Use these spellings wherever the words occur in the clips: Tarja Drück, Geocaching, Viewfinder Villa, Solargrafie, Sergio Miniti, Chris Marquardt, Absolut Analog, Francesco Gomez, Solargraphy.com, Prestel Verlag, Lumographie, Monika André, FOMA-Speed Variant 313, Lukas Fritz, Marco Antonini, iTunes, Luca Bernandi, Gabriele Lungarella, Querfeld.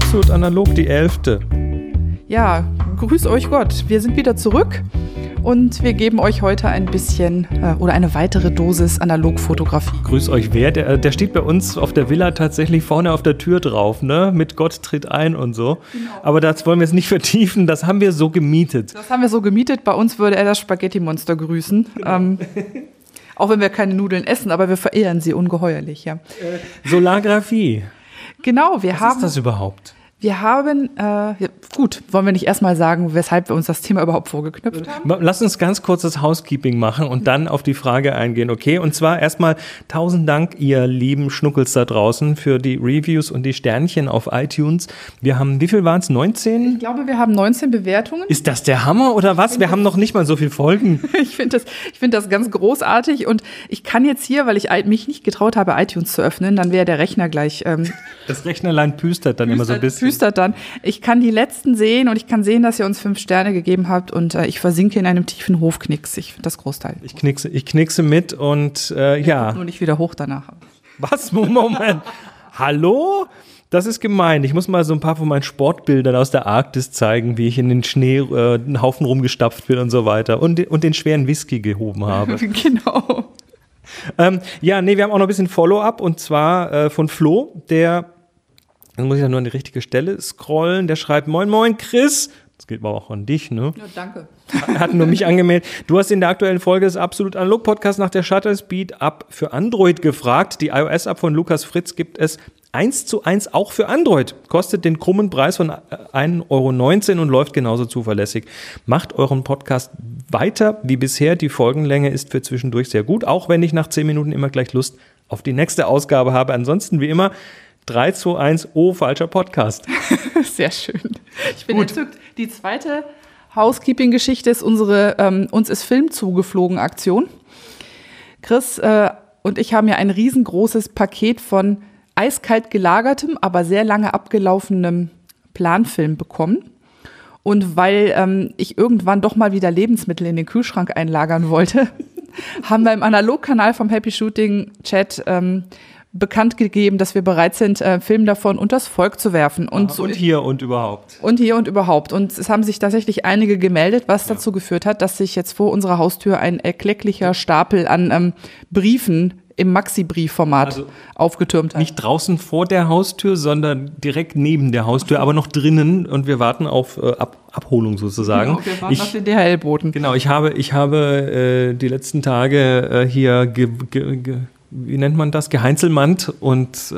Absolut Analog, die 11. Ja, grüß euch Gott. Wir sind wieder zurück und wir geben euch heute ein bisschen oder eine weitere Dosis Analogfotografie. Grüß euch wer? Der steht bei uns auf der Villa tatsächlich vorne auf der Tür drauf, ne? Mit Gott tritt ein und so. Genau. Aber das wollen wir jetzt nicht vertiefen, das haben wir so gemietet. Bei uns würde er das Spaghetti-Monster grüßen. Genau. Auch wenn wir keine Nudeln essen, aber wir verehren sie ungeheuerlich, ja. Solargrafie. Genau, wir haben... Was ist das überhaupt? Wir haben, gut, wollen wir nicht erstmal sagen, weshalb wir uns das Thema überhaupt vorgeknüpft haben? Lass uns ganz kurz das Housekeeping machen und dann auf die Frage eingehen, okay? Und zwar erstmal 1000 Dank, ihr lieben Schnuckels da draußen, für die Reviews und die Sternchen auf iTunes. Wir haben, wie viel waren es, 19? Ich glaube, wir haben 19 Bewertungen. Ist das der Hammer oder was? Wir haben noch nicht mal so viele Folgen. Ich finde das ganz großartig und ich kann jetzt hier, weil ich mich nicht getraut habe, iTunes zu öffnen, dann wäre der Rechner gleich... das Rechnerlein püstert dann immer so ein bisschen. Dann. Ich kann die letzten sehen und ich kann sehen, dass ihr uns 5 Sterne gegeben habt und ich versinke in einem tiefen Hofknicks. Ich finde das Großteil. Ich knickse mit und ja. Ich guck nur nicht wieder hoch danach. Was? Moment. Hallo? Das ist gemein. Ich muss mal so ein paar von meinen Sportbildern aus der Arktis zeigen, wie ich in den Schnee einen Haufen rumgestapft bin und so weiter und den schweren Whisky gehoben habe. Genau. Wir haben auch noch ein bisschen Follow-up und zwar von Flo, der... Dann muss ich ja nur an die richtige Stelle scrollen. Der schreibt, moin, moin, Chris. Das geht aber auch an dich, ne? Ja, danke. Hat nur mich angemeldet. Du hast in der aktuellen Folge des Absolut Analog Podcasts nach der Shutter Speed Up für Android gefragt. Die iOS App von Lukas Fritz gibt es 1:1 auch für Android. Kostet den krummen Preis von 1,19 € und läuft genauso zuverlässig. Macht euren Podcast weiter wie bisher. Die Folgenlänge ist für zwischendurch sehr gut, auch wenn ich nach 10 Minuten immer gleich Lust auf die nächste Ausgabe habe. Ansonsten wie immer... 3, 2, 1, oh, falscher Podcast. Sehr schön. Ich bin entzückt. Die zweite Housekeeping-Geschichte ist unsere Uns ist Film zugeflogen Aktion. Chris und ich haben ja ein riesengroßes Paket von eiskalt gelagertem, aber sehr lange abgelaufenem Planfilm bekommen. Und weil ich irgendwann doch mal wieder Lebensmittel in den Kühlschrank einlagern wollte, haben wir im Analogkanal vom Happy Shooting Chat bekannt gegeben, dass wir bereit sind, Film davon unters Volk zu werfen. Und, und hier und überhaupt. Und hier und überhaupt. Und es haben sich tatsächlich einige gemeldet, was dazu geführt hat, dass sich jetzt vor unserer Haustür ein erklecklicher Stapel an Briefen im Maxi-Brief-Format aufgetürmt hat. Nicht draußen vor der Haustür, sondern direkt neben der Haustür, aber noch drinnen. Und wir warten auf Abholung sozusagen. Genau, wir warten auf den DHL-Boten. Genau, ich habe die letzten Tage hier wie nennt man das? Geheinzelmannt und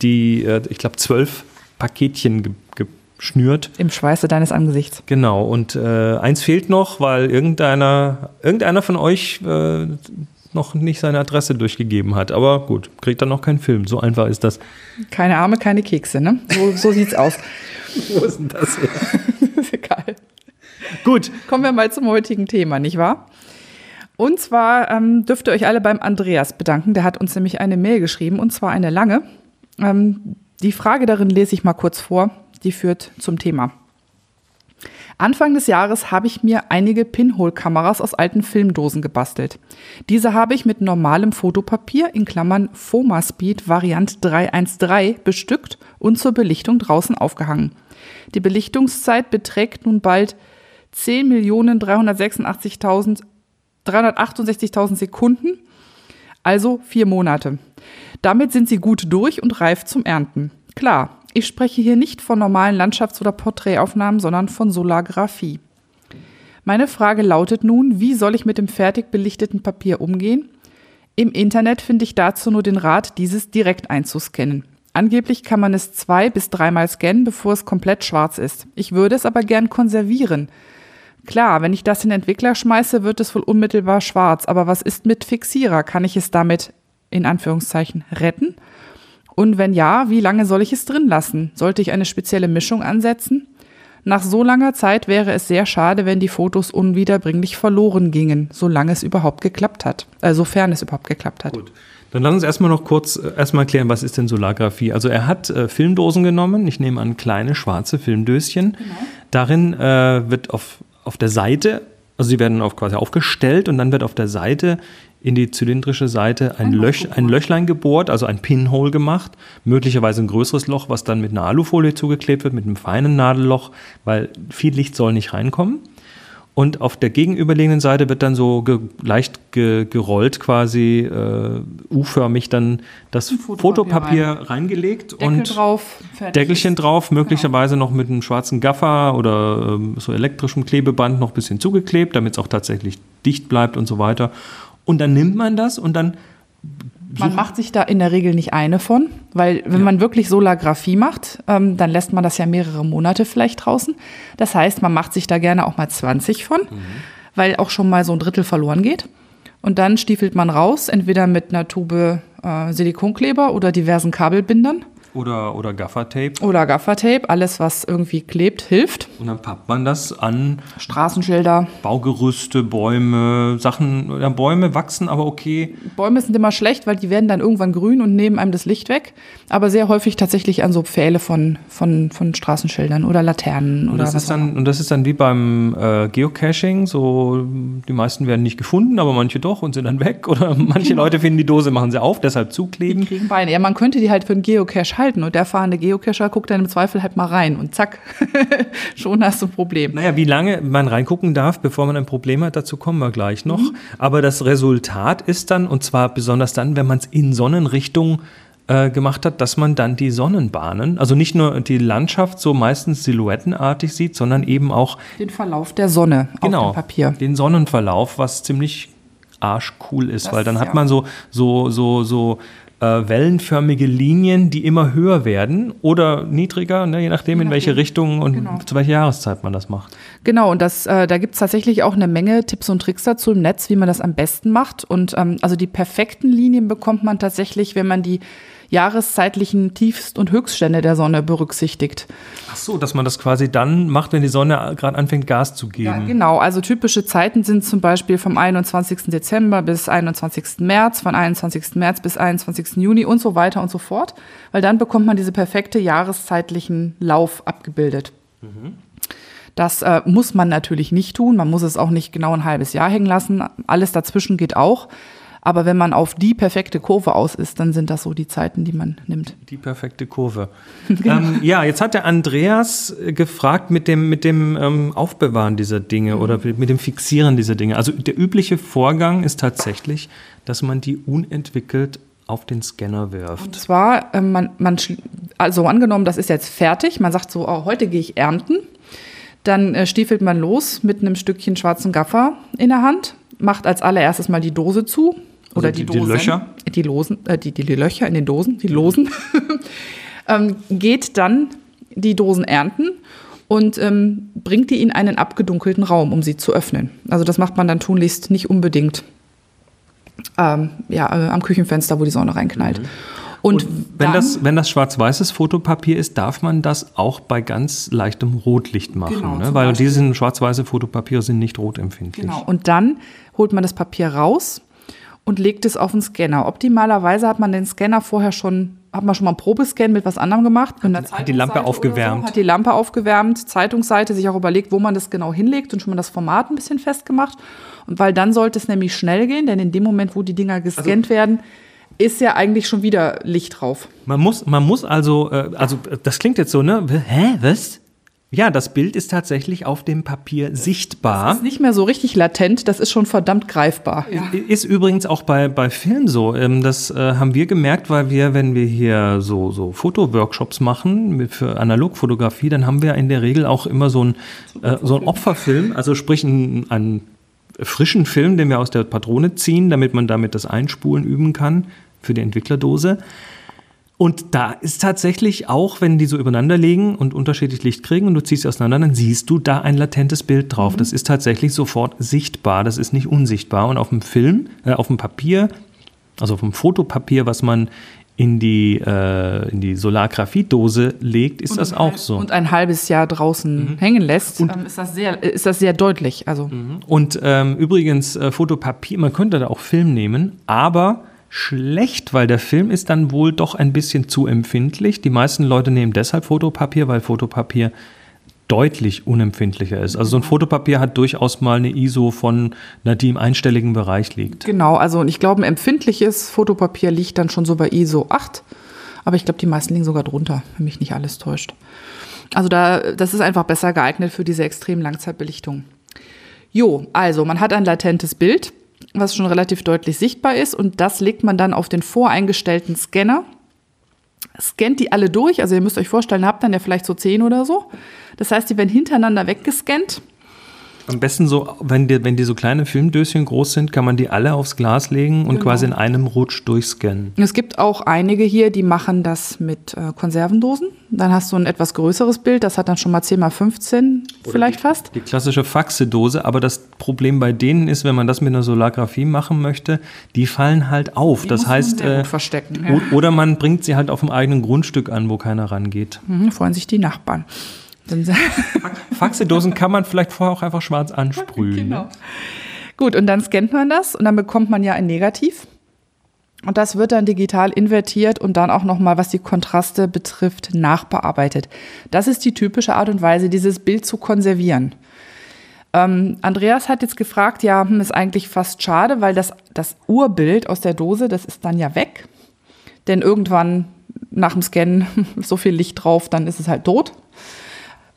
ich glaube, 12 Paketchen geschnürt. Im Schweiße deines Angesichts. Genau, und eins fehlt noch, weil irgendeiner von euch noch nicht seine Adresse durchgegeben hat. Aber gut, kriegt dann noch keinen Film. So einfach ist das. Keine Arme, keine Kekse, ne? So sieht's aus. Wo ist denn das her? Das ist egal. Gut. Kommen wir mal zum heutigen Thema, nicht wahr? Und zwar dürft ihr euch alle beim Andreas bedanken. Der hat uns nämlich eine Mail geschrieben, und zwar eine lange. Die Frage darin lese ich mal kurz vor, die führt zum Thema. Anfang des Jahres habe ich mir einige Pinhole-Kameras aus alten Filmdosen gebastelt. Diese habe ich mit normalem Fotopapier, in Klammern FOMA-Speed Variant 313, bestückt und zur Belichtung draußen aufgehangen. Die Belichtungszeit beträgt nun bald 368.000 Sekunden, also 4 Monate. Damit sind sie gut durch und reif zum Ernten. Klar, ich spreche hier nicht von normalen Landschafts- oder Porträtaufnahmen, sondern von Solargrafie. Meine Frage lautet nun, wie soll ich mit dem fertig belichteten Papier umgehen? Im Internet finde ich dazu nur den Rat, dieses direkt einzuscannen. Angeblich kann man es 2- bis 3-mal scannen, bevor es komplett schwarz ist. Ich würde es aber gern konservieren. Klar, wenn ich das in den Entwickler schmeiße, wird es wohl unmittelbar schwarz. Aber was ist mit Fixierer? Kann ich es damit, in Anführungszeichen, retten? Und wenn ja, wie lange soll ich es drin lassen? Sollte ich eine spezielle Mischung ansetzen? Nach so langer Zeit wäre es sehr schade, wenn die Fotos unwiederbringlich verloren gingen, solange es überhaupt geklappt hat. Sofern es überhaupt geklappt hat. Gut. Dann lass uns erstmal noch kurz klären, was ist denn Solargrafie? Also er hat Filmdosen genommen. Ich nehme an, kleine schwarze Filmdöschen. Genau. Darin wird auf der Seite, also sie werden quasi aufgestellt und dann wird auf der Seite in die zylindrische Seite ein Löchlein gebohrt, also ein Pinhole gemacht, möglicherweise ein größeres Loch, was dann mit einer Alufolie zugeklebt wird, mit einem feinen Nadelloch, weil viel Licht soll nicht reinkommen. Und auf der gegenüberliegenden Seite wird dann so gerollt quasi u-förmig dann das Fotopapier reingelegt und Deckelchen drauf, möglicherweise noch mit einem schwarzen Gaffer oder so elektrischem Klebeband noch ein bisschen zugeklebt, damit es auch tatsächlich dicht bleibt und so weiter. Und dann nimmt man das und dann... Man macht sich da in der Regel nicht eine von, weil wenn man wirklich Solargrafie macht, dann lässt man das ja mehrere Monate vielleicht draußen. Das heißt, man macht sich da gerne auch mal 20 von, weil auch schon mal so ein Drittel verloren geht. Und dann stiefelt man raus, entweder mit einer Tube Silikonkleber oder diversen Kabelbindern. Oder Gaffertape. Oder Gaffertape, alles, was irgendwie klebt, hilft. Und dann pappt man das an Straßenschilder, Baugerüste, Bäume, Sachen. Ja, Bäume wachsen, aber okay. Bäume sind immer schlecht, weil die werden dann irgendwann grün und nehmen einem das Licht weg. Aber sehr häufig tatsächlich an so Pfähle von Straßenschildern oder Laternen. Und das, oder ist dann, und das ist dann wie beim Geocaching. So, die meisten werden nicht gefunden, aber manche doch und sind dann weg. Oder manche Leute finden die Dose, machen sie auf, deshalb zukleben. Die kriegen Beine. Ja, man könnte die halt für einen Geocache halten. Und der fahrende Geocacher guckt dann im Zweifel halt mal rein und zack, schon hast du ein Problem. Naja, wie lange man reingucken darf, bevor man ein Problem hat, dazu kommen wir gleich noch. Aber das Resultat ist dann, und zwar besonders dann, wenn man es in Sonnenrichtung gemacht hat, dass man dann die Sonnenbahnen, also nicht nur die Landschaft so meistens silhouettenartig sieht, sondern eben auch den Verlauf der Sonne auf dem Papier. Genau, den Sonnenverlauf, was ziemlich arschcool ist, weil dann hat man so wellenförmige Linien, die immer höher werden oder niedriger, ne, je nachdem in welche Richtung und zu welcher Jahreszeit man das macht. Genau, und das, da gibt es tatsächlich auch eine Menge Tipps und Tricks dazu im Netz, wie man das am besten macht. Und also die perfekten Linien bekommt man tatsächlich, wenn man die jahreszeitlichen Tiefst- und Höchststände der Sonne berücksichtigt. Ach so, dass man das quasi dann macht, wenn die Sonne gerade anfängt, Gas zu geben. Ja, genau, also typische Zeiten sind zum Beispiel vom 21. Dezember bis 21. März, von 21. März bis 21. Juni und so weiter und so fort, weil dann bekommt man diese perfekte jahreszeitlichen Lauf abgebildet. Das muss man natürlich nicht tun, man muss es auch nicht genau ein halbes Jahr hängen lassen, alles dazwischen geht auch. Aber wenn man auf die perfekte Kurve aus ist, dann sind das so die Zeiten, die man nimmt. Die perfekte Kurve. Genau. Ja, jetzt hat der Andreas gefragt mit dem Aufbewahren dieser Dinge oder mit dem Fixieren dieser Dinge. Also der übliche Vorgang ist tatsächlich, dass man die unentwickelt auf den Scanner wirft. Und zwar, also angenommen, das ist jetzt fertig. Man sagt so, oh, heute gehe ich ernten. Dann stiefelt man los mit einem Stückchen schwarzen Gaffer in der Hand, macht als allererstes mal die Dose zu. Oder also die Löcher? Die Löcher in den Dosen, die Losen. Geht dann die Dosen ernten und bringt die in einen abgedunkelten Raum, um sie zu öffnen. Also das macht man dann tunlichst nicht unbedingt am Küchenfenster, wo die Sonne reinknallt. Und wenn das schwarz-weißes Fotopapier ist, darf man das auch bei ganz leichtem Rotlicht machen, genau, ne? Weil diese schwarz-weiße Fotopapiere sind nicht rotempfindlich. Genau, und dann holt man das Papier raus und legt es auf den Scanner. Optimalerweise hat man den Scanner vorher schon, hat man schon mal einen Probescan mit was anderem gemacht. Hat die Lampe aufgewärmt. So, hat die Lampe aufgewärmt, Zeitungsseite, sich auch überlegt, wo man das genau hinlegt und schon mal das Format ein bisschen festgemacht. Und weil dann sollte es nämlich schnell gehen, denn in dem Moment, wo die Dinger gescannt werden, ist ja eigentlich schon wieder Licht drauf. Man muss also das klingt jetzt so, ne? Hä, was? Ja, das Bild ist tatsächlich auf dem Papier sichtbar. Das ist nicht mehr so richtig latent, das ist schon verdammt greifbar. Ja. Ist übrigens auch bei Film so. Das haben wir gemerkt, weil wir, wenn wir hier so Fotoworkshops machen für Analogfotografie, dann haben wir in der Regel auch immer so einen Opferfilm, also sprich einen frischen Film, den wir aus der Patrone ziehen, damit man damit das Einspulen üben kann für die Entwicklerdose. Und da ist tatsächlich auch, wenn die so übereinander liegen und unterschiedlich Licht kriegen und du ziehst sie auseinander, dann siehst du da ein latentes Bild drauf. Das ist tatsächlich sofort sichtbar, das ist nicht unsichtbar. Und auf dem Film, auf dem Papier, also auf dem Fotopapier, was man in die Solargraphiedose legt, ist das auch so. Und ein halbes Jahr draußen hängen lässt, und ist das sehr deutlich. Also. Und übrigens, Fotopapier, man könnte da auch Film nehmen, aber schlecht, weil der Film ist dann wohl doch ein bisschen zu empfindlich. Die meisten Leute nehmen deshalb Fotopapier, weil Fotopapier deutlich unempfindlicher ist. Also so ein Fotopapier hat durchaus mal eine ISO von, die im einstelligen Bereich liegt. Genau, also und ich glaube, ein empfindliches Fotopapier liegt dann schon so bei ISO 8. Aber ich glaube, die meisten liegen sogar drunter, wenn mich nicht alles täuscht. Also das ist einfach besser geeignet für diese extremen Langzeitbelichtungen. Jo, also man hat ein latentes Bild, was schon relativ deutlich sichtbar ist. Und das legt man dann auf den voreingestellten Scanner. Scannt die alle durch. Also ihr müsst euch vorstellen, ihr habt dann ja vielleicht so 10 oder so. Das heißt, die werden hintereinander weggescannt. Am besten so, wenn die so kleine Filmdöschen groß sind, kann man die alle aufs Glas legen und quasi in einem Rutsch durchscannen. Es gibt auch einige hier, die machen das mit Konservendosen. Dann hast du ein etwas größeres Bild, das hat dann schon mal 10x15 oder vielleicht fast. Die klassische Faxedose, aber das Problem bei denen ist, wenn man das mit einer Solargrafie machen möchte, die fallen halt auf. Die das heißt, man sehr gut verstecken, oder man bringt sie halt auf dem eigenen Grundstück an, wo keiner rangeht. Mhm, freuen sich die Nachbarn. Faxedosen kann man vielleicht vorher auch einfach schwarz ansprühen. Genau. Gut, und dann scannt man das und dann bekommt man ja ein Negativ. Und das wird dann digital invertiert und dann auch nochmal, was die Kontraste betrifft, nachbearbeitet. Das ist die typische Art und Weise, dieses Bild zu konservieren. Andreas hat jetzt gefragt, ist eigentlich fast schade, weil das Urbild aus der Dose, das ist dann ja weg. Denn irgendwann nach dem Scannen so viel Licht drauf, dann ist es halt tot.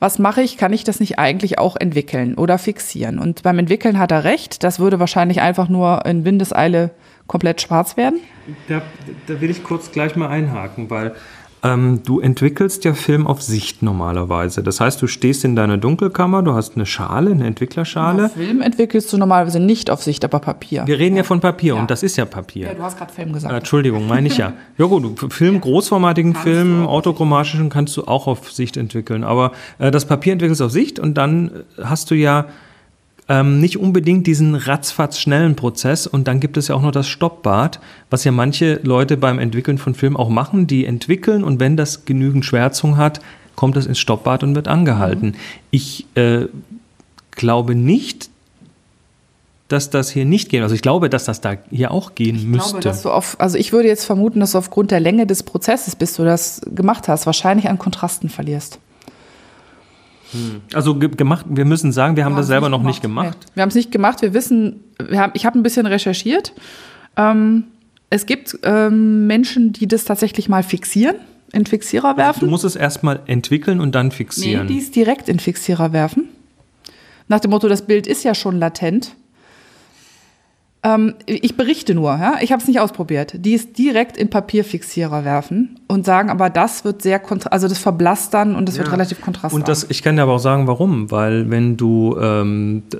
Was mache ich? Kann ich das nicht eigentlich auch entwickeln oder fixieren? Und beim Entwickeln hat er recht. Das würde wahrscheinlich einfach nur in Windeseile komplett schwarz werden. Da will ich kurz gleich mal einhaken, weil du entwickelst ja Film auf Sicht normalerweise. Das heißt, du stehst in deiner Dunkelkammer, du hast eine Schale, eine Entwicklerschale. Ja, Film entwickelst du normalerweise nicht auf Sicht, aber Papier. Wir reden ja von Papier und das ist ja Papier. Ja, du hast gerade Film gesagt. Entschuldigung, meine ich ja. Ja gut, großformatigen Film, autochromatischen kannst du auch auf Sicht entwickeln. Aber das Papier entwickelst du auf Sicht und dann hast du ja nicht unbedingt diesen ratzfatz schnellen Prozess. Und dann gibt es ja auch noch das Stoppbad, was ja manche Leute beim Entwickeln von Filmen auch machen. Die entwickeln und wenn das genügend Schwärzung hat, kommt das ins Stoppbad und wird angehalten. Mhm. Ich glaube nicht, dass das hier nicht geht. Also ich glaube, dass das da hier auch gehen müsste. Glaube, dass du ich würde jetzt vermuten, dass du aufgrund der Länge des Prozesses, bis du das gemacht hast, wahrscheinlich an Kontrasten verlierst. Also gemacht, wir müssen sagen, wir haben das selber noch nicht gemacht. Nee. Wir haben es nicht gemacht, wir wissen, ich habe ein bisschen recherchiert. Es gibt Menschen, die das tatsächlich mal fixieren, in Fixierer werfen. Also du musst es erstmal entwickeln und dann fixieren. Nee, die es direkt in Fixierer werfen. Nach dem Motto, das Bild ist ja schon latent. Ich berichte nur, ich habe es nicht ausprobiert. Die es direkt in Papierfixierer werfen und sagen, aber das wird sehr, das verblasst dann und das wird relativ kontrastarm. Und ich kann dir aber auch sagen, warum, weil wenn du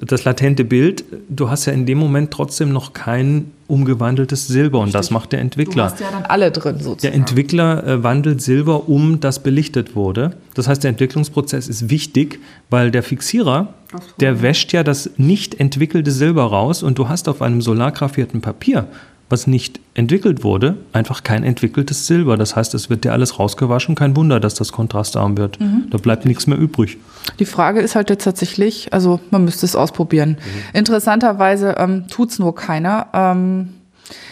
das latente Bild, du hast ja in dem Moment trotzdem noch kein umgewandeltes Silber und das macht der Entwickler. Du hast ja dann alle drin sozusagen. Der Entwickler wandelt Silber um, das belichtet wurde. Das heißt, der Entwicklungsprozess ist wichtig, weil der Fixierer, der wäscht ja das nicht entwickelte Silber raus und du hast auf einem solargraphierten Papier, was nicht entwickelt wurde, einfach kein entwickeltes Silber. Das heißt, es wird dir alles rausgewaschen. Kein Wunder, dass das kontrastarm wird. Mhm. Da bleibt nichts mehr übrig. Die Frage ist halt jetzt tatsächlich, also man müsste es ausprobieren. Mhm. Interessanterweise tut es nur keiner.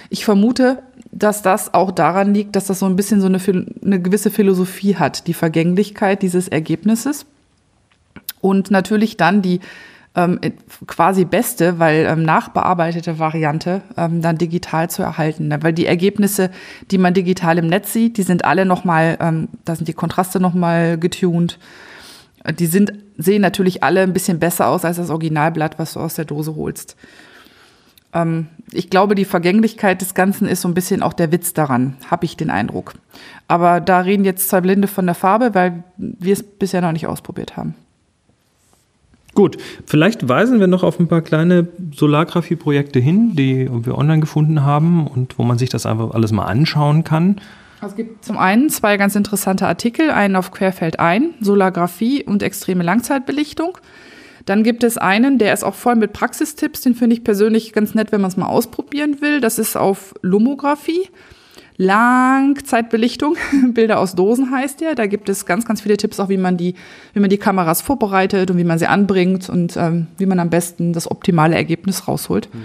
Ich vermute, dass das auch daran liegt, dass das so ein bisschen so eine gewisse Philosophie hat, die Vergänglichkeit dieses Ergebnisses. Und natürlich dann die quasi beste, weil nachbearbeitete Variante dann digital zu erhalten. Weil die Ergebnisse, die man digital im Netz sieht, die sind alle nochmal, da sind die Kontraste nochmal getuned. Die sehen natürlich alle ein bisschen besser aus als das Originalblatt, was du aus der Dose holst. Ich glaube, die Vergänglichkeit des Ganzen ist so ein bisschen auch der Witz daran, habe ich den Eindruck. Aber da reden jetzt zwei Blinde von der Farbe, weil wir es bisher noch nicht ausprobiert haben. Gut, vielleicht weisen wir noch auf ein paar kleine Solargrafie-Projekte hin, die wir online gefunden haben und wo man sich das einfach alles mal anschauen kann. Es gibt zum einen zwei ganz interessante Artikel, einen auf Querfeld ein, Solargrafie und extreme Langzeitbelichtung. Dann gibt es einen, der ist auch voll mit Praxistipps, den finde ich persönlich ganz nett, wenn man es mal ausprobieren will. Das ist auf Lumographie, Langzeitbelichtung, Bilder aus Dosen heißt der. Da gibt es ganz, ganz viele Tipps, auch wie man die Kameras vorbereitet und wie man sie anbringt und wie man am besten das optimale Ergebnis rausholt. Mhm.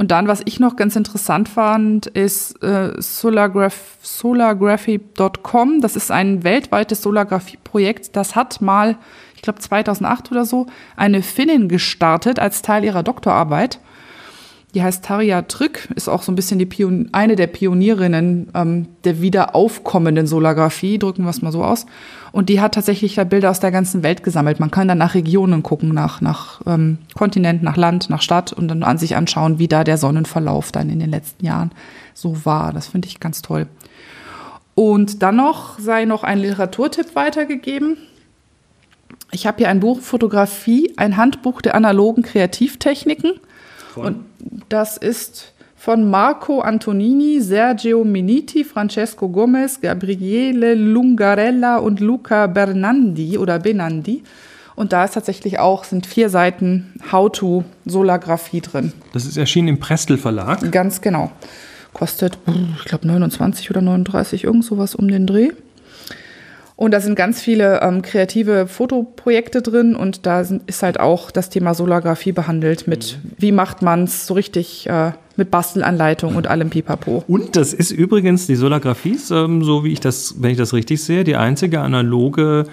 Und dann, was ich noch ganz interessant fand, ist Solargraphy.com. Das ist ein weltweites Solargraphie-Projekt. Das hat mal, ich glaube 2008 oder so, eine Finnin gestartet als Teil ihrer Doktorarbeit. Die heißt Tarja Drück, ist auch so ein bisschen die eine der Pionierinnen der wieder aufkommenden Solargrafie, drücken wir es mal so aus. Und die hat tatsächlich da Bilder aus der ganzen Welt gesammelt. Man kann dann nach Regionen gucken, nach Kontinent, nach Land, nach Stadt und dann an sich anschauen, wie da der Sonnenverlauf dann in den letzten Jahren so war. Das finde ich ganz toll. Und dann noch sei noch ein Literaturtipp weitergegeben. Ich habe hier ein Buch, Fotografie, ein Handbuch der analogen Kreativtechniken. Und das ist von Marco Antonini, Sergio Miniti, Francesco Gomez, Gabriele Lungarella und Luca Bernandi oder Benandi. Und da ist tatsächlich auch, sind 4 Seiten How-to Solargrafie drin. Das ist erschienen im Prestel Verlag. Ganz genau. Kostet, ich glaube, 29 oder 39, irgend sowas um den Dreh. Und da sind ganz viele kreative Fotoprojekte drin und da ist halt auch das Thema Solargrafie behandelt mit, wie macht man es so richtig mit Bastelanleitung und allem Pipapo. Und das ist übrigens, die Solargrafie ist, so wie ich das, wenn ich das richtig sehe, die einzige analoge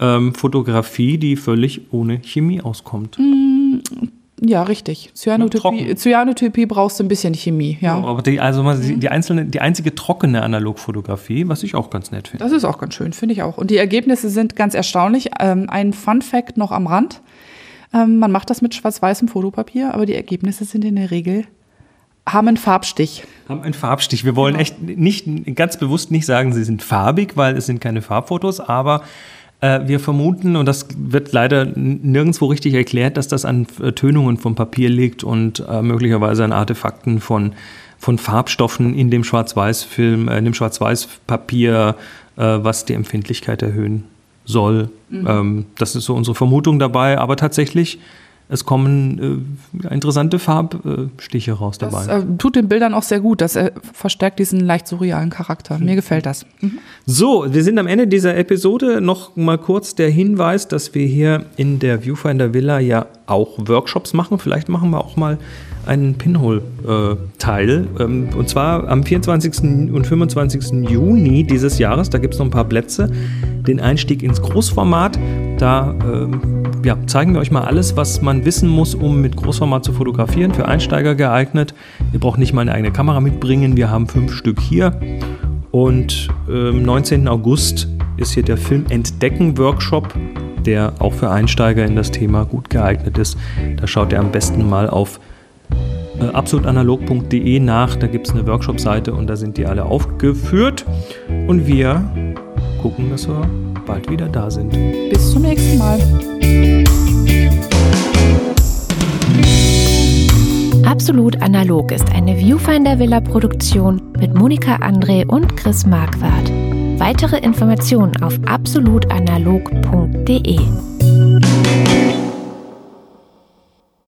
Fotografie, die völlig ohne Chemie auskommt. Ja, richtig. Cyanotopie brauchst du ein bisschen Chemie, ja. Aber die einzige trockene Analogfotografie, was ich auch ganz nett finde. Das ist auch ganz schön, finde ich auch. Und die Ergebnisse sind ganz erstaunlich. Ein Fun-Fact noch am Rand. Man macht das mit schwarz-weißem Fotopapier, aber die Ergebnisse sind in der Regel, haben einen Farbstich. Wir wollen echt nicht, ganz bewusst nicht sagen, sie sind farbig, weil es sind keine Farbfotos, aber wir vermuten, und das wird leider nirgendwo richtig erklärt, dass das an Tönungen vom Papier liegt und möglicherweise an Artefakten von Farbstoffen in dem Schwarz-Weiß-Film, in dem Schwarz-Weiß-Papier, was die Empfindlichkeit erhöhen soll. Mhm. Das ist so unsere Vermutung dabei, aber tatsächlich, es kommen interessante Farbstiche raus dabei. Das tut den Bildern auch sehr gut. Das verstärkt diesen leicht surrealen Charakter. Mir gefällt das. Mhm. So, wir sind am Ende dieser Episode. Noch mal kurz der Hinweis, dass wir hier in der Viewfinder Villa ja auch Workshops machen. Vielleicht machen wir auch mal einen Pinhole-Teil. Und zwar am 24. und 25. Juni dieses Jahres. Da gibt es noch ein paar Plätze. Den Einstieg ins Großformat. Da zeigen wir euch mal alles, was man wissen muss, um mit Großformat zu fotografieren. Für Einsteiger geeignet. Ihr braucht nicht mal eine eigene Kamera mitbringen. Wir haben 5 Stück hier. Und am 19. August ist hier der Film-Entdecken-Workshop, der auch für Einsteiger in das Thema gut geeignet ist. Da schaut ihr am besten mal auf absolutanalog.de nach. Da gibt es eine Workshop-Seite und da sind die alle aufgeführt. Und wir gucken, dass wir bald wieder da sind. Bis zum nächsten Mal. Absolut Analog ist eine Viewfinder Villa Produktion mit Monika André und Chris Marquardt. Weitere Informationen auf absolutanalog.de.